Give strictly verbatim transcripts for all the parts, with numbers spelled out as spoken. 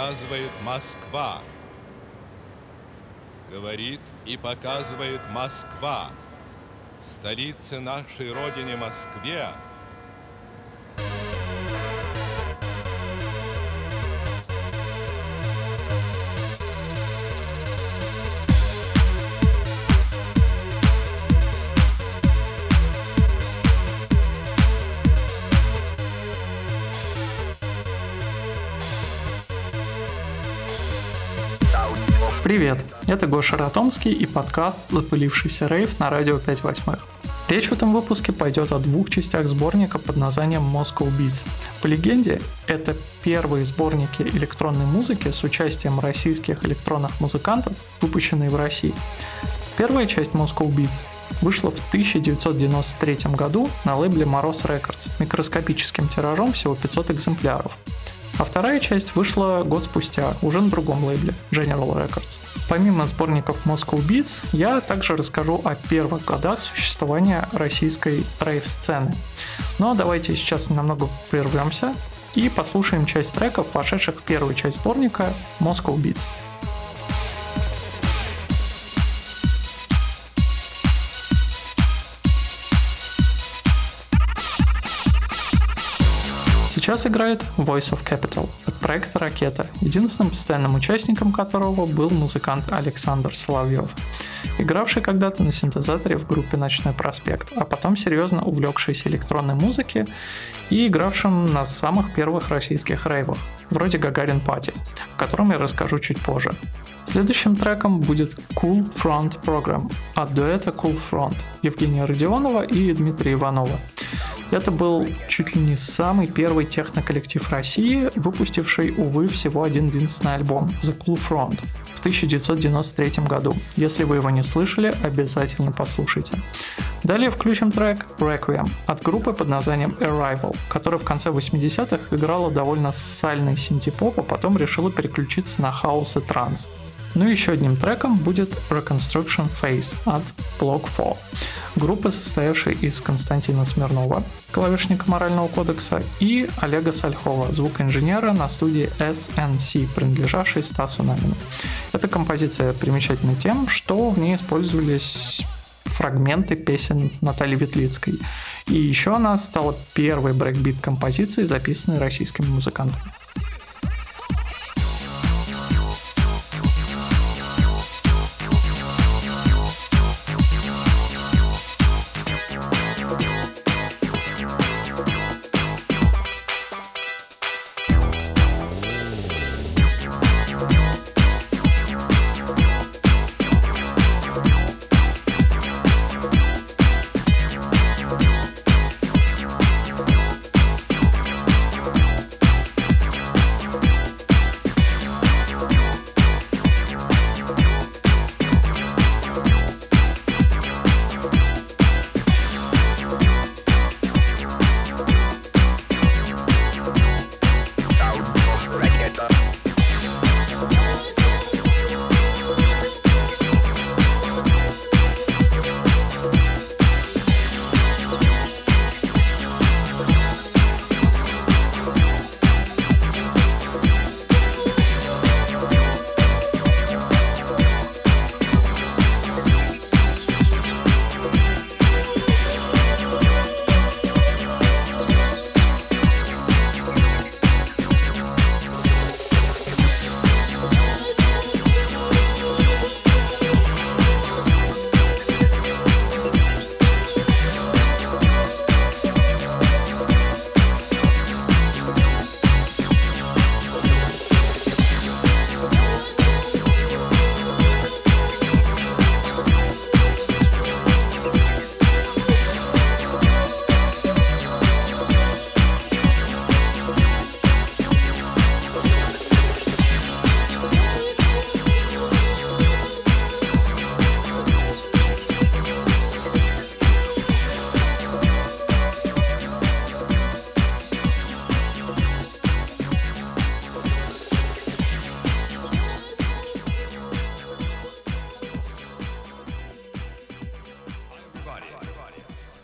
Показывает Москва. Говорит и показывает Москва. В столице нашей Родины Москве. Привет, это Гоша Ратомский и подкаст «Запылившийся рейв» на радио пять восьмых. Речь в этом выпуске пойдет о двух частях сборника под названием Moscow Beats. По легенде, это первые сборники электронной музыки с участием российских электронных музыкантов, выпущенные в России. Первая часть Moscow Beats вышла в тысяча девятьсот девяносто третьем году на лейбле Moros Records микроскопическим тиражом всего пятьсот экземпляров. А вторая часть вышла год спустя, уже на другом лейбле General Records. Помимо сборников Moscow Beats, я также расскажу о первых годах существования российской рейв-сцены. Ну а давайте сейчас немного прервемся и послушаем часть треков, вошедших в первую часть сборника Moscow Beats. Сейчас играет Voice of Capital от проекта «Ракета», единственным постоянным участником которого был музыкант Александр Соловьев, игравший когда-то на синтезаторе в группе «Ночной проспект», а потом серьезно увлекшийся электронной музыкой и игравшим на самых первых российских рейвах, вроде «Гагарин Пати», о котором я расскажу чуть позже. Следующим треком будет Cool Front Program от дуэта Cool Front Евгения Родионова и Дмитрия Иванова. Это был чуть ли не самый первый техноколлектив России, выпустивший, увы, всего один единственный альбом The Cool Front в тысяча девятьсот девяносто третьем году. Если вы его не слышали, обязательно послушайте. Далее включим трек Requiem от группы под названием Arrival, которая в конце восьмидесятых играла довольно ссальный синти-поп, а потом решила переключиться на хаос и транс. Ну и еще одним треком будет Reconstruction Phase от Block четыре, группы, состоявшей из Константина Смирнова, клавишника Морального кодекса, и Олега Сальхова, звукоинженера на студии эс эн си, принадлежавшей Стасу Намину. Эта композиция примечательна тем, что в ней использовались фрагменты песен Натальи Ветлицкой, и еще она стала первой брейкбит-композицией, записанной российскими музыкантами.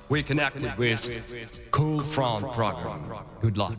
We connected with Cool Front program. Good luck.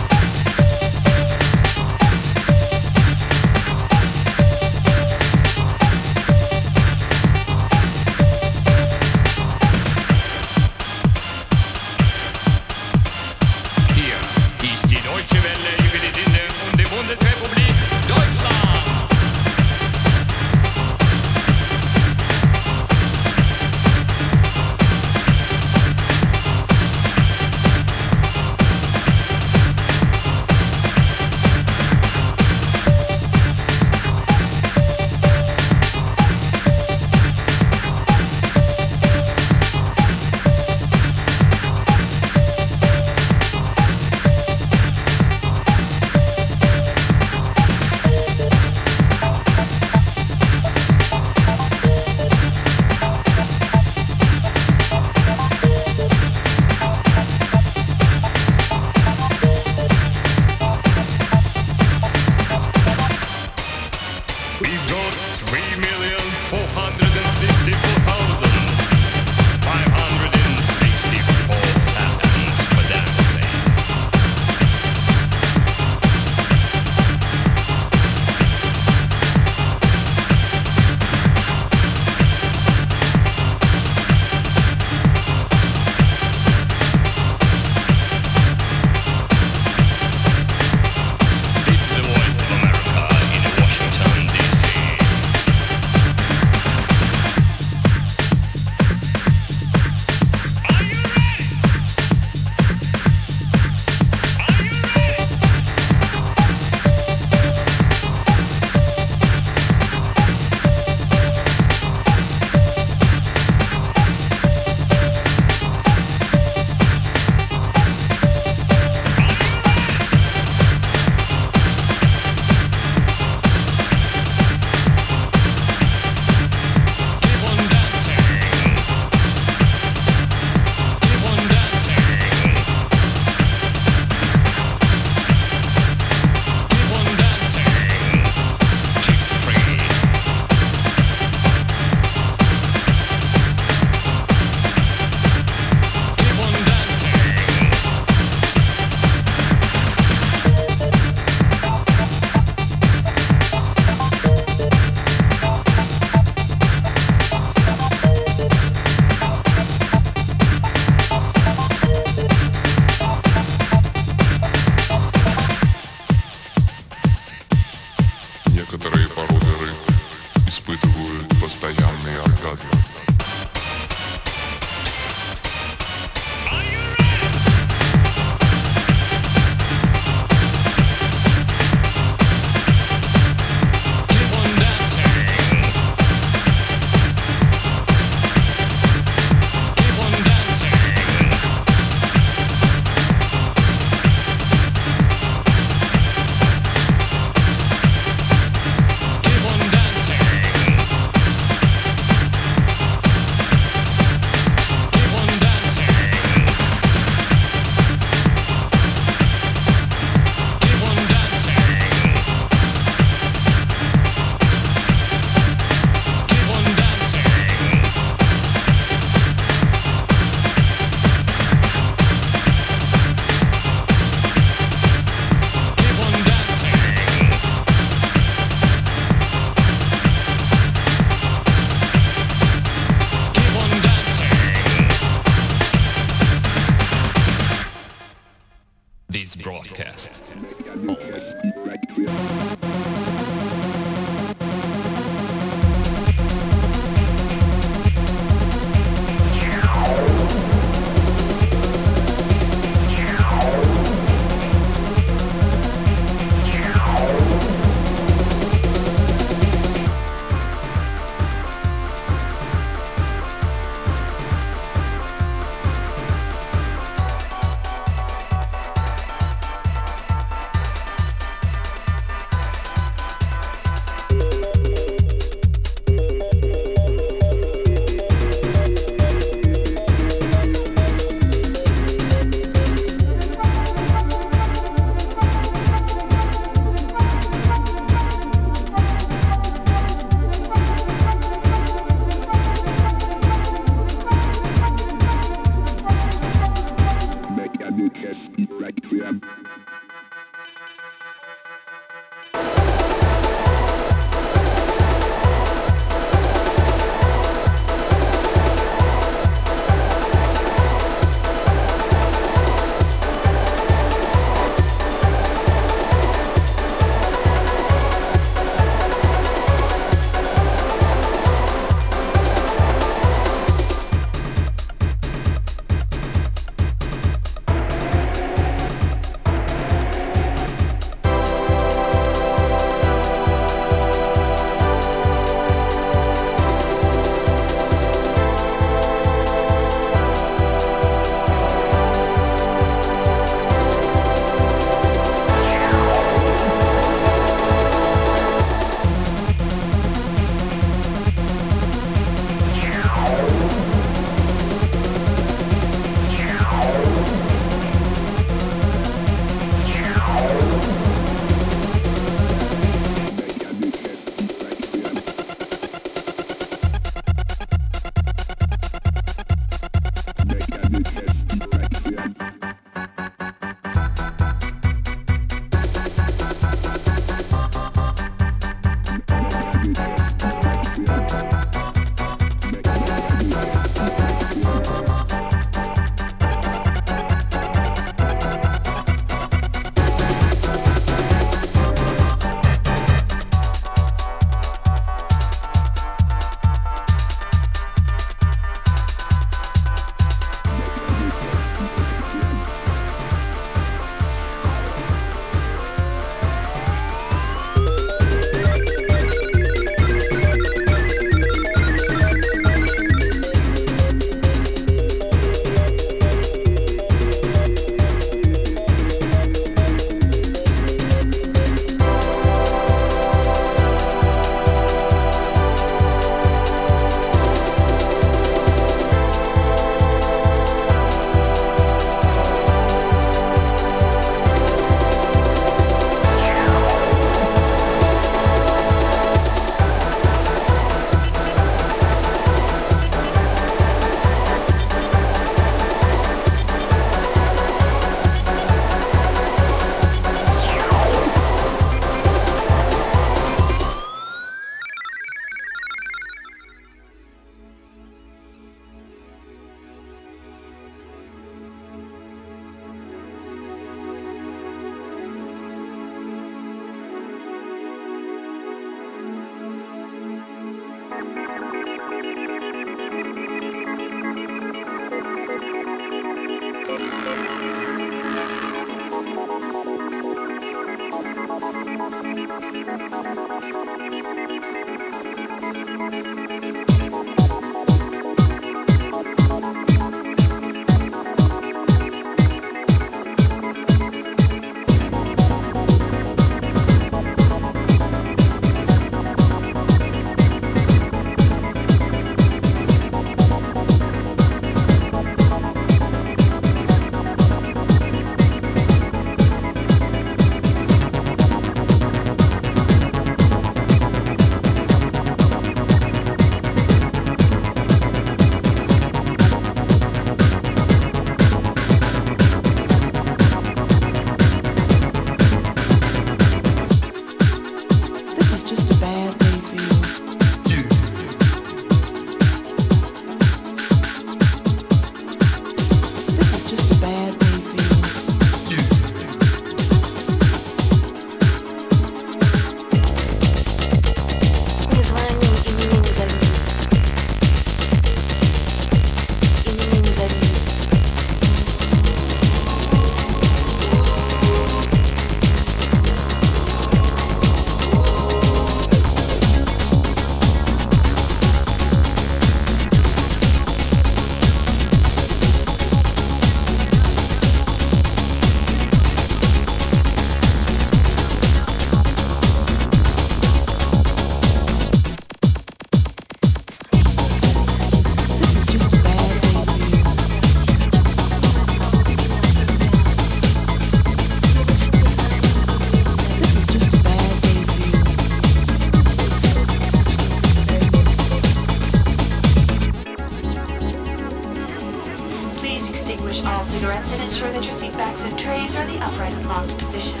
ensure that your seat backs and trays are in the upright and locked position.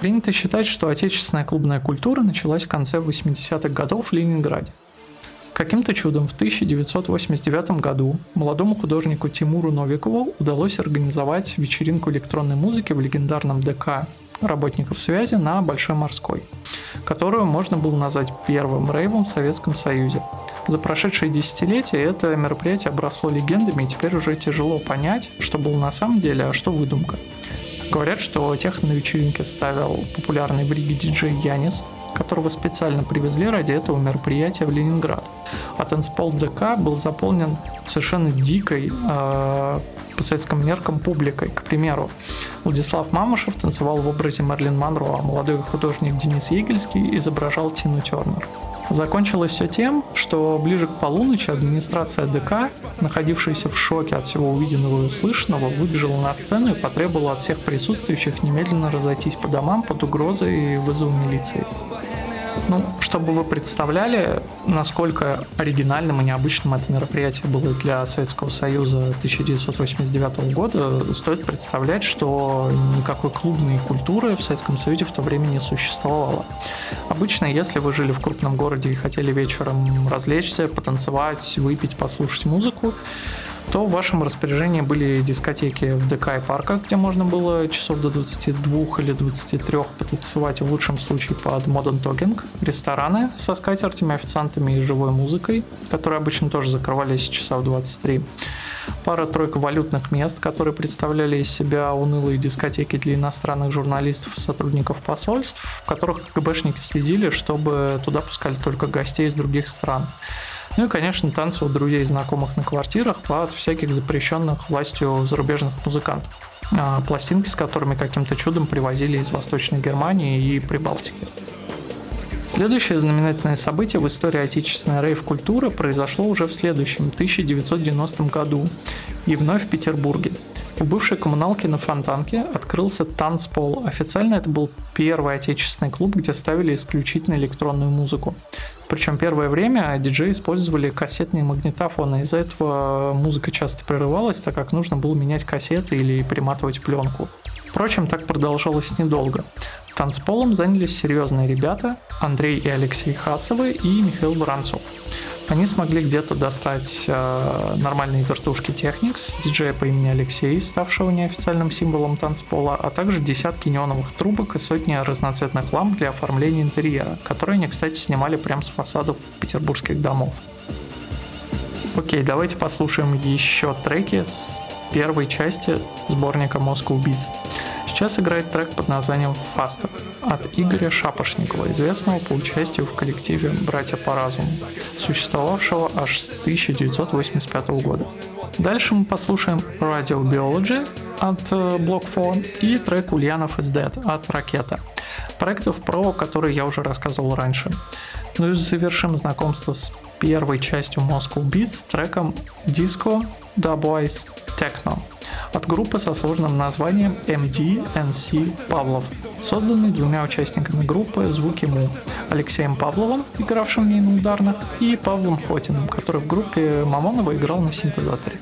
Принято считать, что отечественная клубная культура началась в конце восьмидесятых годов в Ленинграде. Каким-то чудом в тысяча девятьсот восемьдесят девятом году молодому художнику Тимуру Новикову удалось организовать вечеринку электронной музыки в легендарном ДК работников связи на Большой Морской, которую можно было назвать первым рейвом в Советском Союзе. За прошедшие десятилетия это мероприятие обросло легендами, и теперь уже тяжело понять, что было на самом деле, а что выдумка. Говорят, что техно на вечеринке ставил популярный в Риге диджей Янис, которого специально привезли ради этого мероприятия в Ленинград. А танцпол ДК был заполнен совершенно дикой, э, по советским меркам, публикой. К примеру, Владислав Мамышев танцевал в образе Мерлин Монро, а молодой художник Денис Егельский изображал Тину Тернер. Закончилось все тем, что ближе к полуночи администрация ДК, находившаяся в шоке от всего увиденного и услышанного, выбежала на сцену и потребовала от всех присутствующих немедленно разойтись по домам под угрозой и вызовом милиции. Ну, чтобы вы представляли, насколько оригинальным и необычным это мероприятие было для Советского Союза тысяча девятьсот восемьдесят девятого года, стоит представлять, что никакой клубной культуры в Советском Союзе в то время не существовало. Обычно, если вы жили в крупном городе и хотели вечером развлечься, потанцевать, выпить, послушать музыку, то в вашем распоряжении были дискотеки в ДК и парках, где можно было часов до двадцати двух или двадцати трёх потанцевать, в лучшем случае под Modern Talking, рестораны со скатертями, официантами и живой музыкой, которые обычно тоже закрывались часа в двадцать три, пара-тройка валютных мест, которые представляли из себя унылые дискотеки для иностранных журналистов и сотрудников посольств, в которых КГБшники следили, чтобы туда пускали только гостей из других стран. Ну и, конечно, танцы у друзей и знакомых на квартирах под всяких запрещенных властью зарубежных музыкантов. пластинки, с которыми каким-то чудом привозили из Восточной Германии и Прибалтики. Следующее знаменательное событие в истории отечественной рейв-культуры произошло уже в следующем, тысяча девятьсот девяностом году, и вновь в Петербурге. У бывшей коммуналки на Фонтанке открылся танцпол. Официально это был первый отечественный клуб, где ставили исключительно электронную музыку. Причем первое время диджеи использовали кассетные магнитофоны. Из-за этого музыка часто прерывалась, так как нужно было менять кассеты или перематывать пленку. Впрочем, так продолжалось недолго. Танцполом занялись серьезные ребята Андрей и Алексей Хасовы и Михаил Воронцов. Они смогли где-то достать э, нормальные вертушки Technics, диджея по имени Алексей, ставшего неофициальным символом танцпола, а также десятки неоновых трубок и сотни разноцветных ламп для оформления интерьера, которые они, кстати, снимали прямо с фасадов петербургских домов. Окей, давайте послушаем еще треки с первой части сборника Moscow Beats. Сейчас играет трек под названием «Faster» от Игоря Шапошникова, известного по участию в коллективе «Братья по разуму», существовавшего аж с тысяча девятьсот восемьдесят пятого года. Дальше мы послушаем «Radio Biology» от Block четыре и трек «Ульянов is Dead» от «Ракета», проектов, про которые я уже рассказывал раньше. Ну и завершим знакомство с первой частью Moscow Beats треком «Disco Dubwise Techno» от группы со сложным названием эм ди эн си Павлов, созданной двумя участниками группы «Звуки Му» – Алексеем Павловым, игравшим в ней на ударных, и Павлом Хотиным, который в группе Мамонова играл на синтезаторе.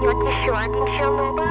идет еще один челноба.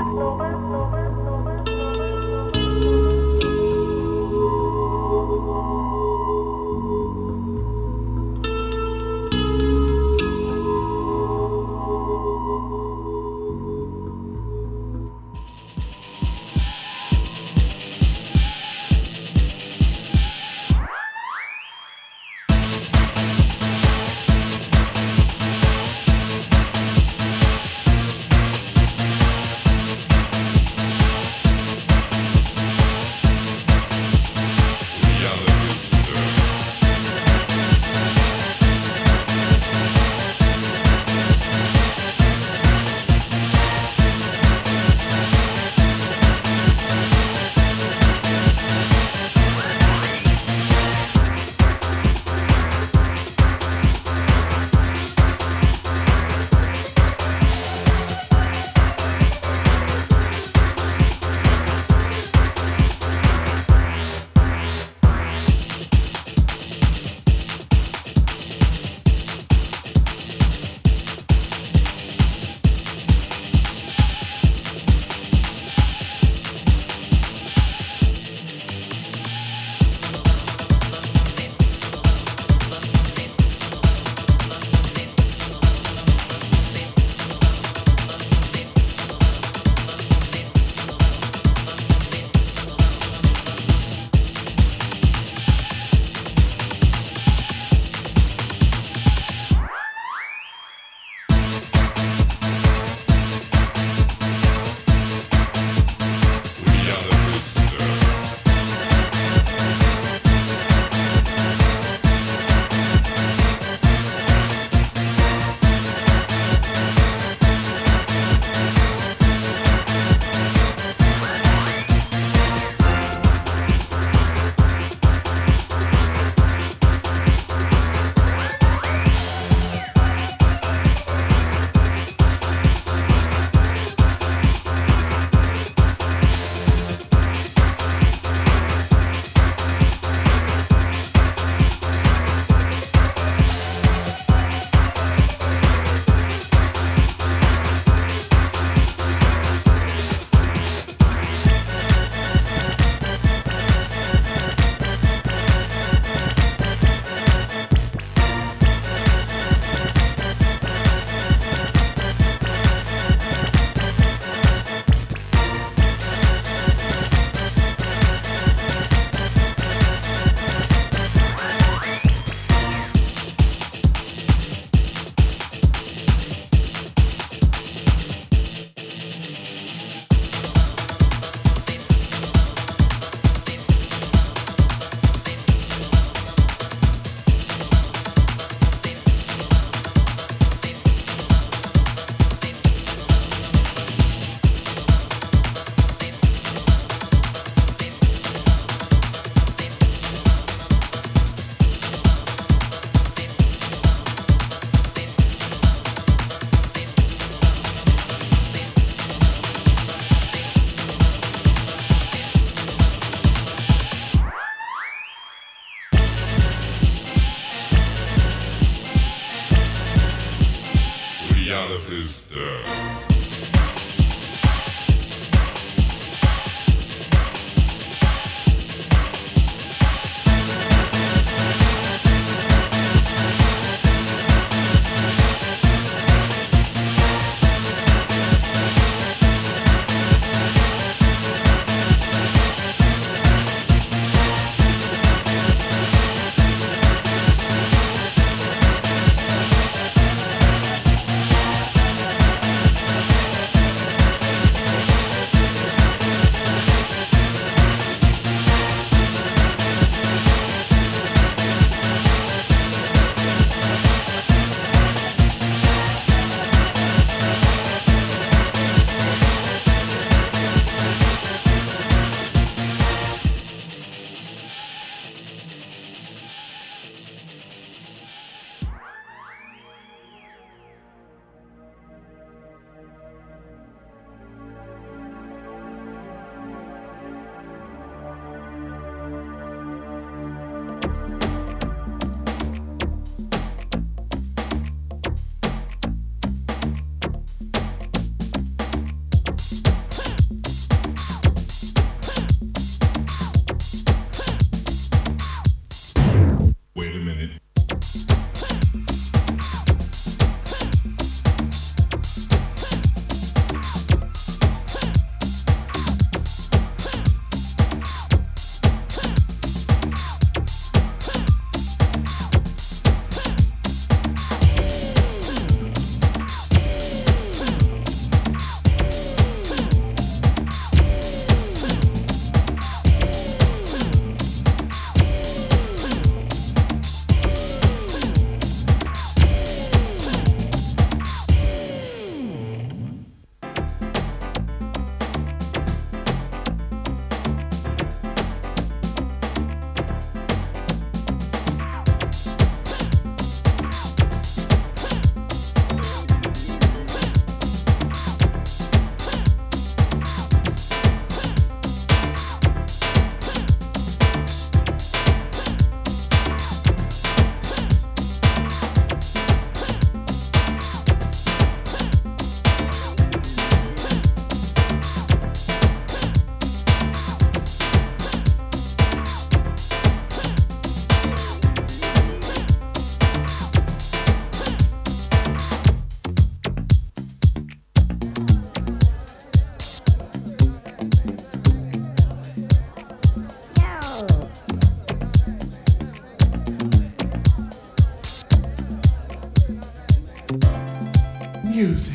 music.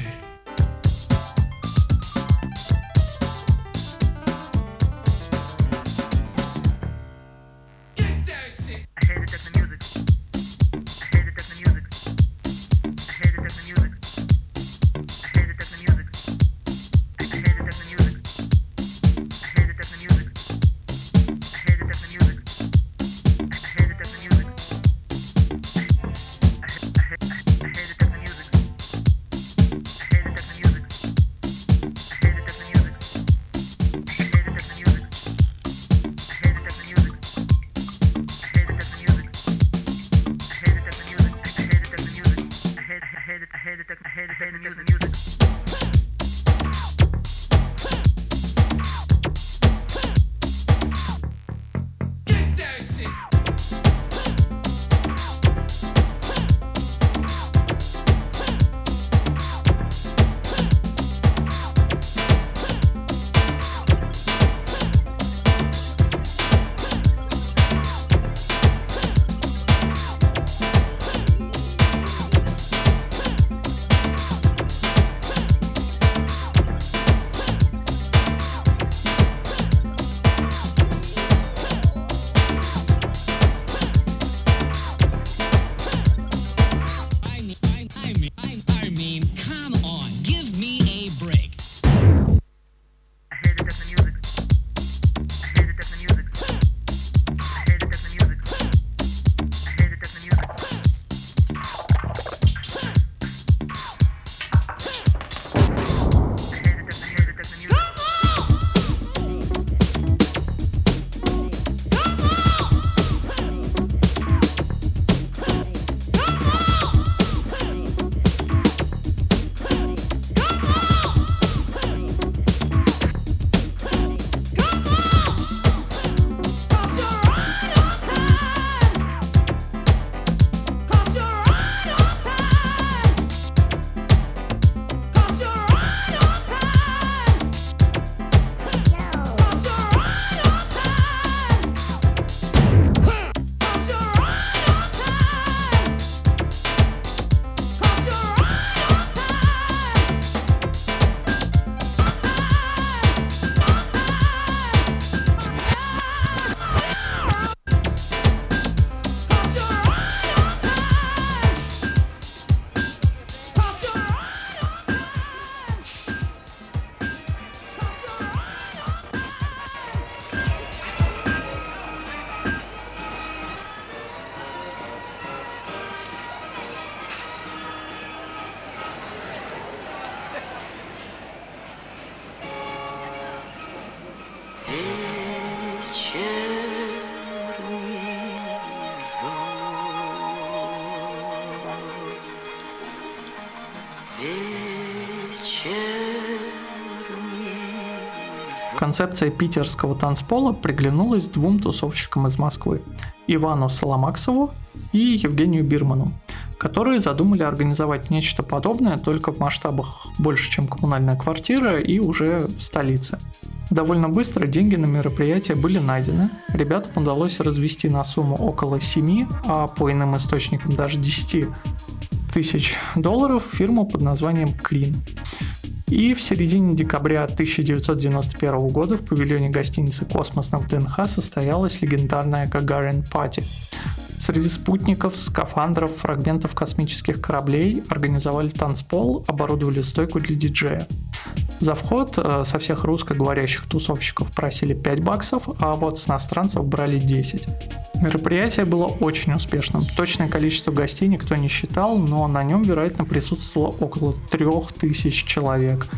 Концепция питерского танцпола приглянулась двум тусовщикам из Москвы – Ивану Соломаксову и Евгению Бирману, которые задумали организовать нечто подобное только в масштабах больше, чем коммунальная квартира, и уже в столице. Довольно быстро деньги на мероприятие были найдены, ребятам удалось развести на сумму около семи, а по иным источникам даже десяти тысяч долларов фирму под названием «Клин». И в середине декабря тысяча девятьсот девяносто первого года в павильоне гостиницы «Космос» на ВДНХ состоялась легендарная «Гагарин Пати». Среди спутников, скафандров, фрагментов космических кораблей организовали танцпол, оборудовали стойку для диджея. За вход со всех русскоговорящих тусовщиков просили пять баксов, а вот с иностранцев брали десять. Мероприятие было очень успешным. Точное количество гостей никто не считал, но на нем, вероятно, присутствовало около трёх тысяч человек.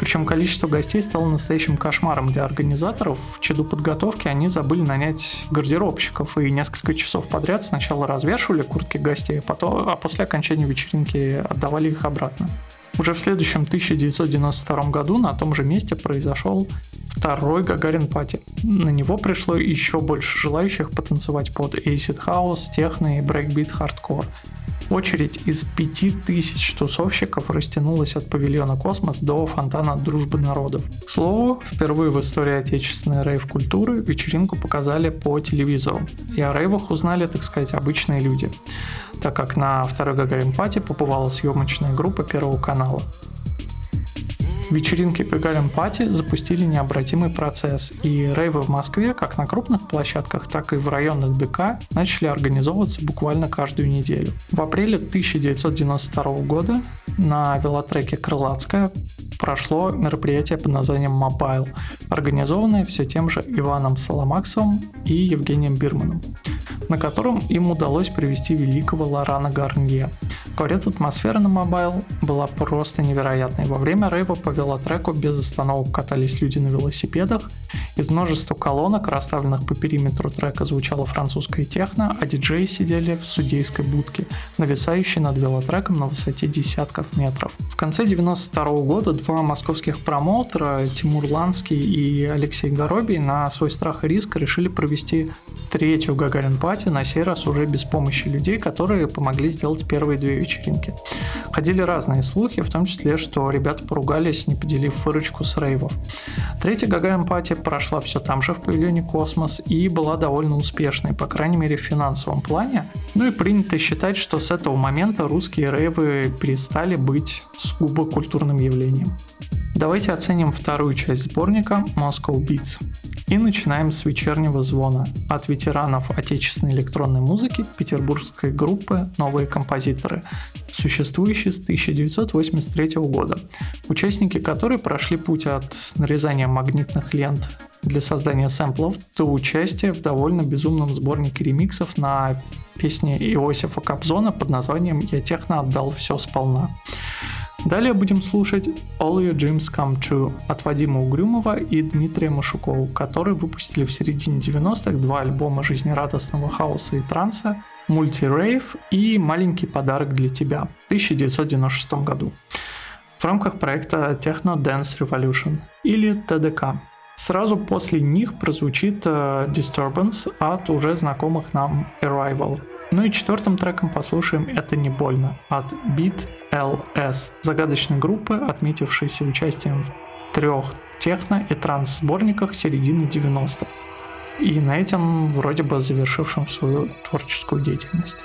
Причем количество гостей стало настоящим кошмаром для организаторов. В чаду подготовки они забыли нанять гардеробщиков и несколько часов подряд сначала развешивали куртки гостей, а, потом, а после окончания вечеринки отдавали их обратно. Уже в следующем тысяча девятьсот девяносто втором году на том же месте произошел второй Гагарин Пати. На него пришло еще больше желающих потанцевать под acid house, техно и брейкбит хардкор. Очередь из пяти тысяч тусовщиков растянулась от павильона «Космос» до фонтана «Дружбы народов». К слову, впервые в истории отечественной рейв-культуры вечеринку показали по телевизору, и о рейвах узнали, так сказать, обычные люди, так как на второй «Гагарин Пати» побывала съемочная группа Первого канала. Вечеринки «Гагарин Пати» запустили необратимый процесс, и рейвы в Москве как на крупных площадках, так и в районных ДК начали организовываться буквально каждую неделю. В апреле тысяча девятьсот девяносто второго года на велотреке «Крылатская» прошло мероприятие под названием «Мобайл», организованное все тем же Иваном Соломаксовым и Евгением Бирманом, на котором им удалось привести великого Лорана Гарнье. Говорят, атмосфера на Мобайл была просто невероятной. Во время рейва по велотреку без остановок катались люди на велосипедах, из множества колонок, расставленных по периметру трека, звучала французская техно, а диджеи сидели в судейской будке, нависающей над велотреком на высоте десятков метров. В конце девяносто второго года два московских промоутера, Тимур Ланский и Алексей Горобий, на свой страх и риск решили провести третью «Гагарин Пати», на сей раз уже без помощи людей, которые помогли сделать первые две вечеринки. Ходили разные слухи, в том числе, что ребята поругались, не поделив выручку с рейвов. Третья «Гагарин Пати» прошла все там же в павильоне «Космос» и была довольно успешной, по крайней мере в финансовом плане. Ну и принято считать, что с этого момента русские рейвы перестали быть сугубо культурным явлением. Давайте оценим вторую часть сборника «Moscow Beats». И начинаем с «Вечернего звона» от ветеранов отечественной электронной музыки петербургской группы «Новые композиторы», существующей с тысяча девятьсот восемьдесят третьего года, участники которой прошли путь от нарезания магнитных лент для создания сэмплов до участия в довольно безумном сборнике ремиксов на песни Иосифа Кобзона под названием «Я техно отдал все сполна». Далее будем слушать «All Your Dreams Come True» от Вадима Угрюмова и Дмитрия Машукова, которые выпустили в середине девяностых два альбома жизнерадостного хаоса и транса «Мультирейв» и «Маленький подарок для тебя» в тысяча девятьсот девяносто шестом году в рамках проекта Techno Dance Revolution или тэ дэ ка. Сразу после них прозвучит «Disturbance» от уже знакомых нам «Arrival». Ну и четвертым треком послушаем «Это не больно» от бит эл эс, загадочной группы, отметившейся участием в трех техно- и транс-сборниках середины девяностых, и на этом вроде бы завершившим свою творческую деятельность.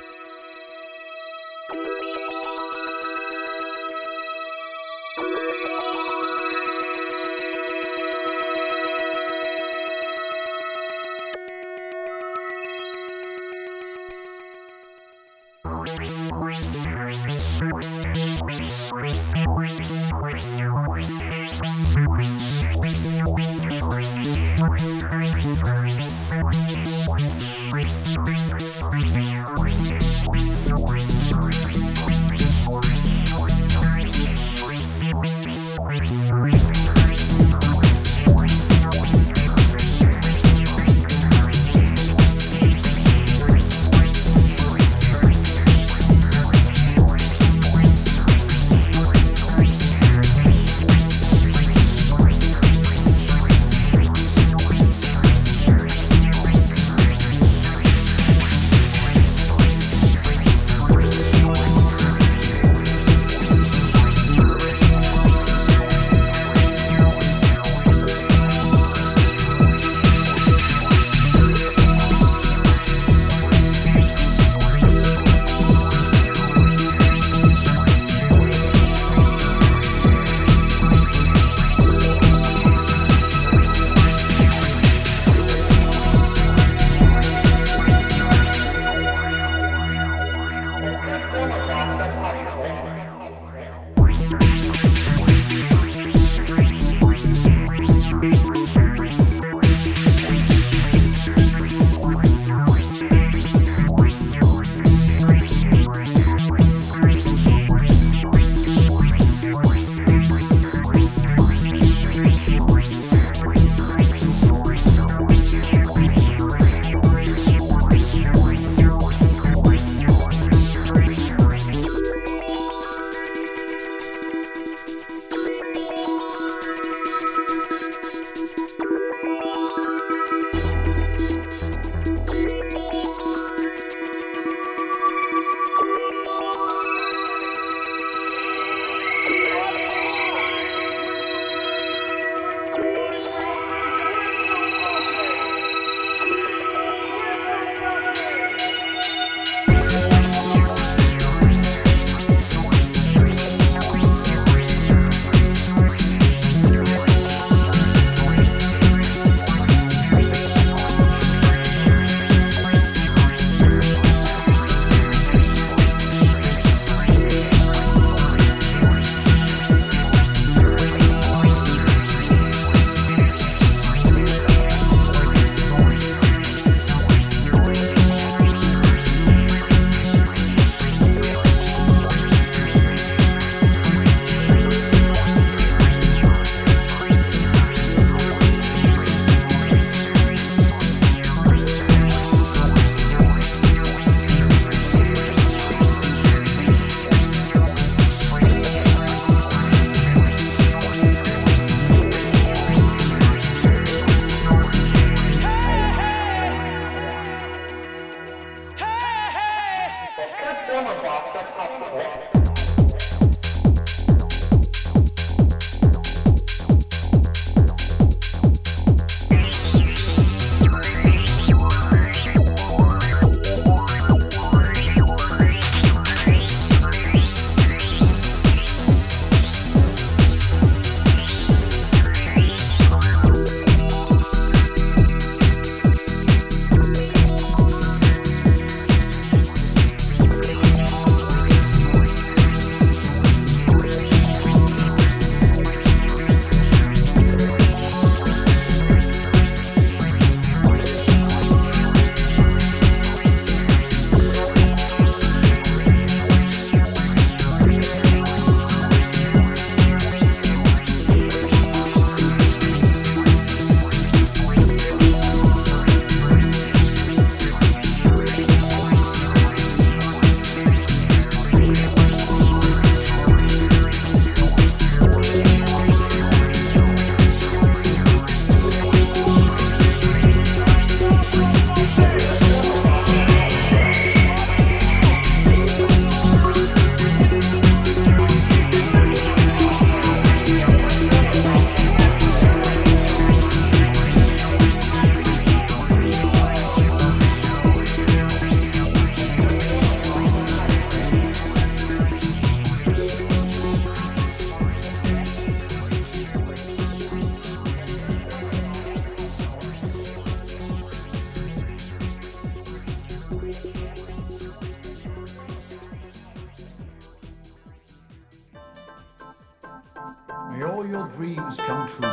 May all your dreams come true.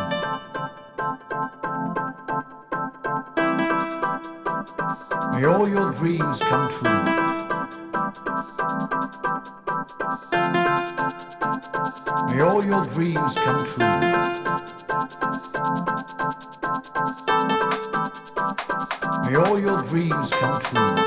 May all your dreams come true. May all your dreams come true. May all your dreams come true.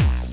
We'll be right back.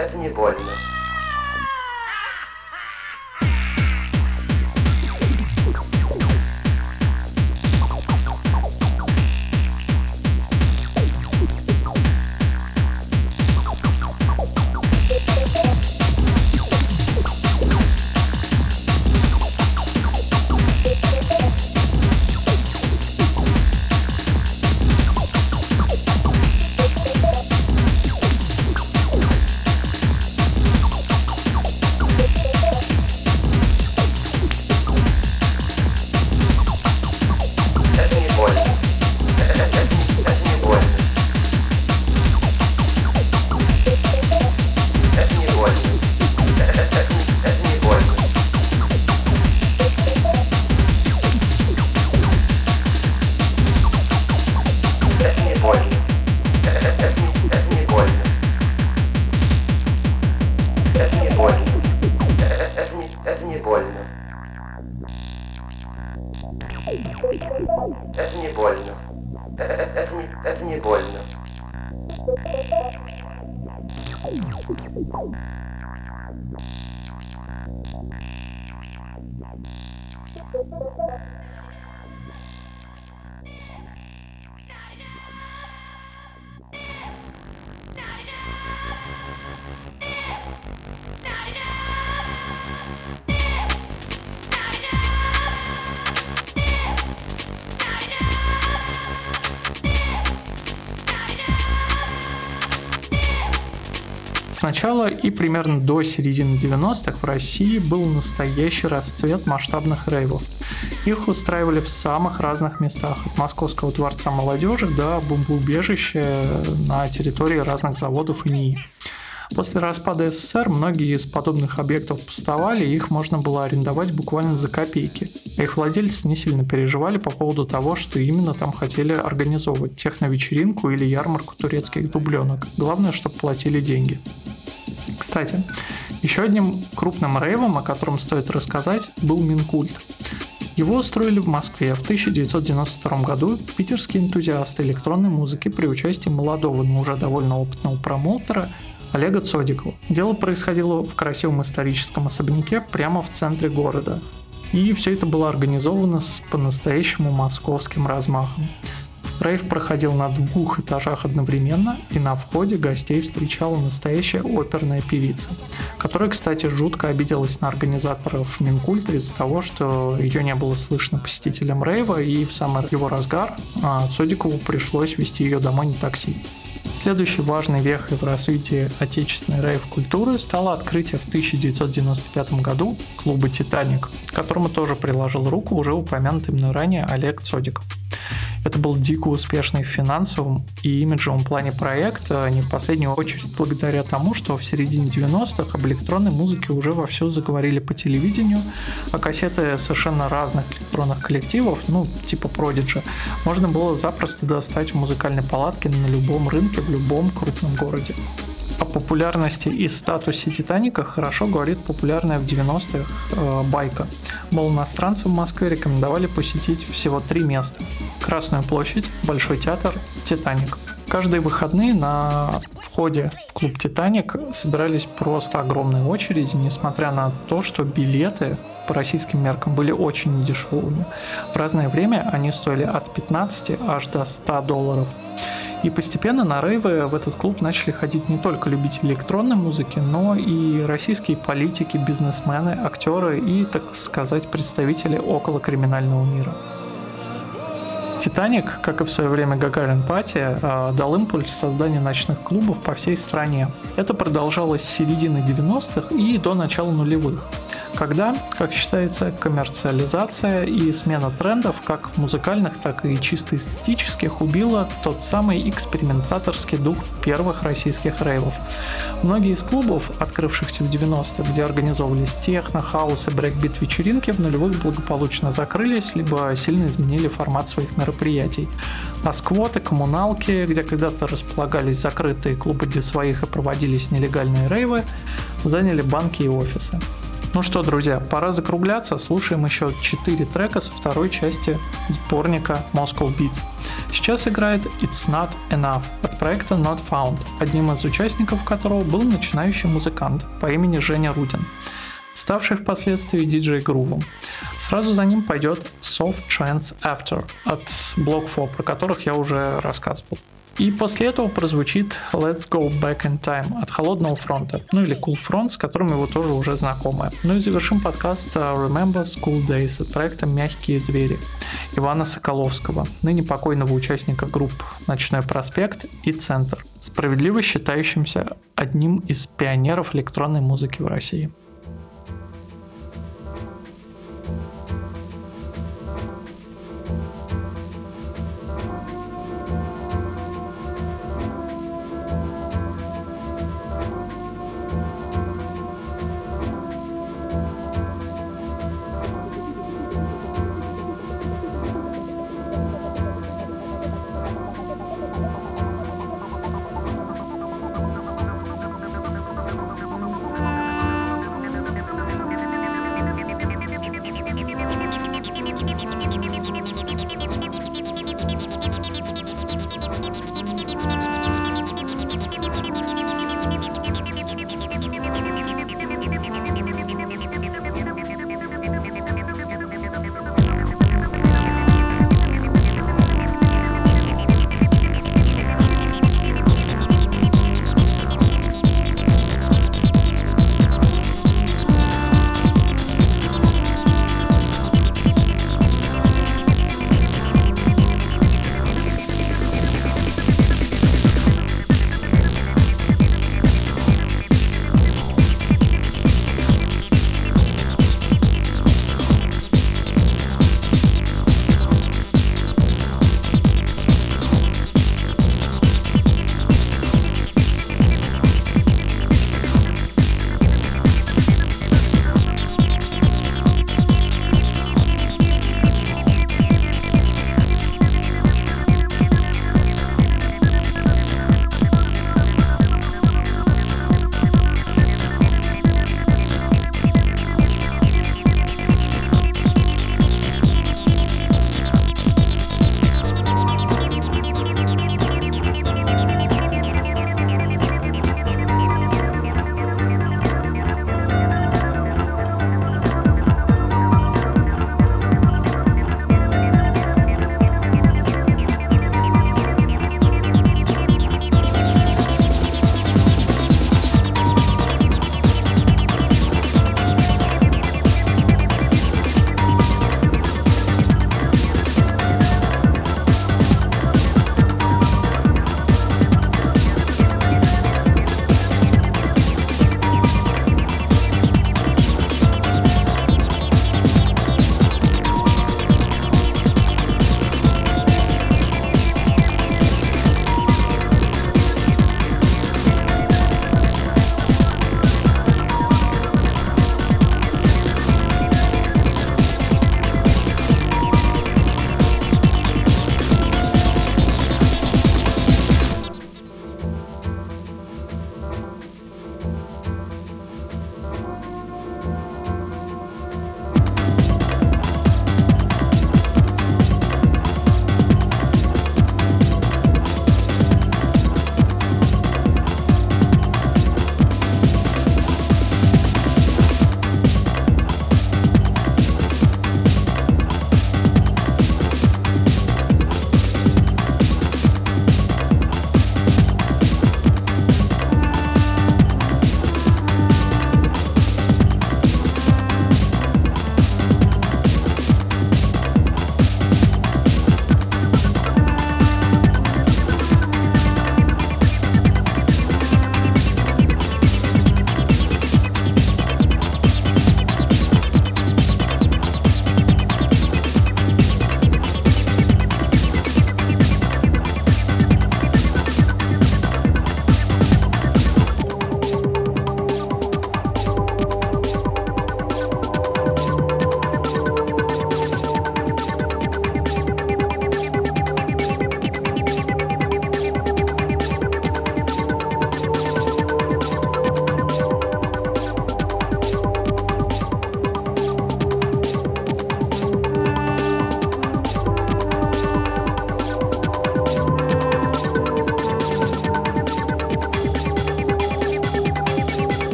Это не больно. Сначала и примерно до середины девяностых в России был настоящий расцвет масштабных рейвов. Их устраивали в самых разных местах, от Московского дворца молодежи до бомбоубежища на территории разных заводов и эн и и. После распада эс эс эс эр многие из подобных объектов пустовали, и их можно было арендовать буквально за копейки. Их владельцы не сильно переживали по поводу того, что именно там хотели организовывать – техновечеринку или ярмарку турецких дубленок. Главное, чтобы платили деньги. Кстати, еще одним крупным рейвом, о котором стоит рассказать, был Минкульт. Его устроили в Москве в тысяча девятьсот девяносто втором году питерские энтузиасты электронной музыки при участии молодого, но уже довольно опытного промоутера Олега Цодикова. Дело происходило в красивом историческом особняке прямо в центре города. И все это было организовано с по-настоящему московским размахом. Рейв проходил на двух этажах одновременно, и на входе гостей встречала настоящая оперная певица, которая, кстати, жутко обиделась на организаторов Минкульта из-за того, что ее не было слышно посетителям рейва, и в самый его разгар Цодикову пришлось везти ее домой на такси. Следующей важной вехой в развитии отечественной рейв-культуры стало открытие в тысяча девятьсот девяносто пятом году клуба «Титаник», к которому тоже приложил руку уже упомянутый мной ранее Олег Цодиков. Это был дико успешный в финансовом и имиджевом плане проект, не в последнюю очередь благодаря тому, что в середине девяностых об электронной музыке уже вовсю заговорили по телевидению, а кассеты совершенно разных электронных коллективов, ну, типа Prodigy, можно было запросто достать в музыкальной палатке на любом рынке в любом крупном городе. О популярности и статусе «Титаника» хорошо говорит популярная в девяностых э, байка. Мол, иностранцам в Москве рекомендовали посетить всего три места – Красную площадь, Большой театр, «Титаник». Каждые выходные на входе в клуб «Титаник» собирались просто огромные очереди, несмотря на то, что билеты по российским меркам были очень недешевыми. В разное время они стоили от пятнадцати аж до ста долларов. И постепенно на рейвы в этот клуб начали ходить не только любители электронной музыки, но и российские политики, бизнесмены, актеры и, так сказать, представители околокриминального мира. «Титаник», как и в свое время «Гагарин Пати», дал импульс созданию ночных клубов по всей стране. Это продолжалось с середины девяностых и до начала нулевых, когда, как считается, коммерциализация и смена трендов, как музыкальных, так и чисто эстетических, убила тот самый экспериментаторский дух первых российских рейвов. Многие из клубов, открывшихся в девяностых, где организовывались техно, хаус и брейкбит вечеринки, в нулевых благополучно закрылись, либо сильно изменили формат своих мероприятий. А сквоты, коммуналки, где когда-то располагались закрытые клубы для своих и проводились нелегальные рейвы, заняли банки и офисы. Ну что, друзья, пора закругляться, слушаем еще четыре трека со второй части сборника Moscow Beats. Сейчас играет It's Not Enough от проекта Not Found, одним из участников которого был начинающий музыкант по имени Женя Рудин, ставший впоследствии диджей Грувом. Сразу за ним пойдет Soft Trance After от Блок четыре, про которых я уже рассказывал. И после этого прозвучит Let's Go Back in Time от Холодного фронта, ну или Cool Front, с которым его тоже уже знакомы. Ну и завершим подкаст Remember School Days от проекта «Мягкие звери» Ивана Соколовского, ныне покойного участника групп «Ночной проспект» и «Центр», справедливо считающимся одним из пионеров электронной музыки в России.